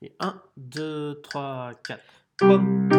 Et 1, 2, 3, 4. Pom.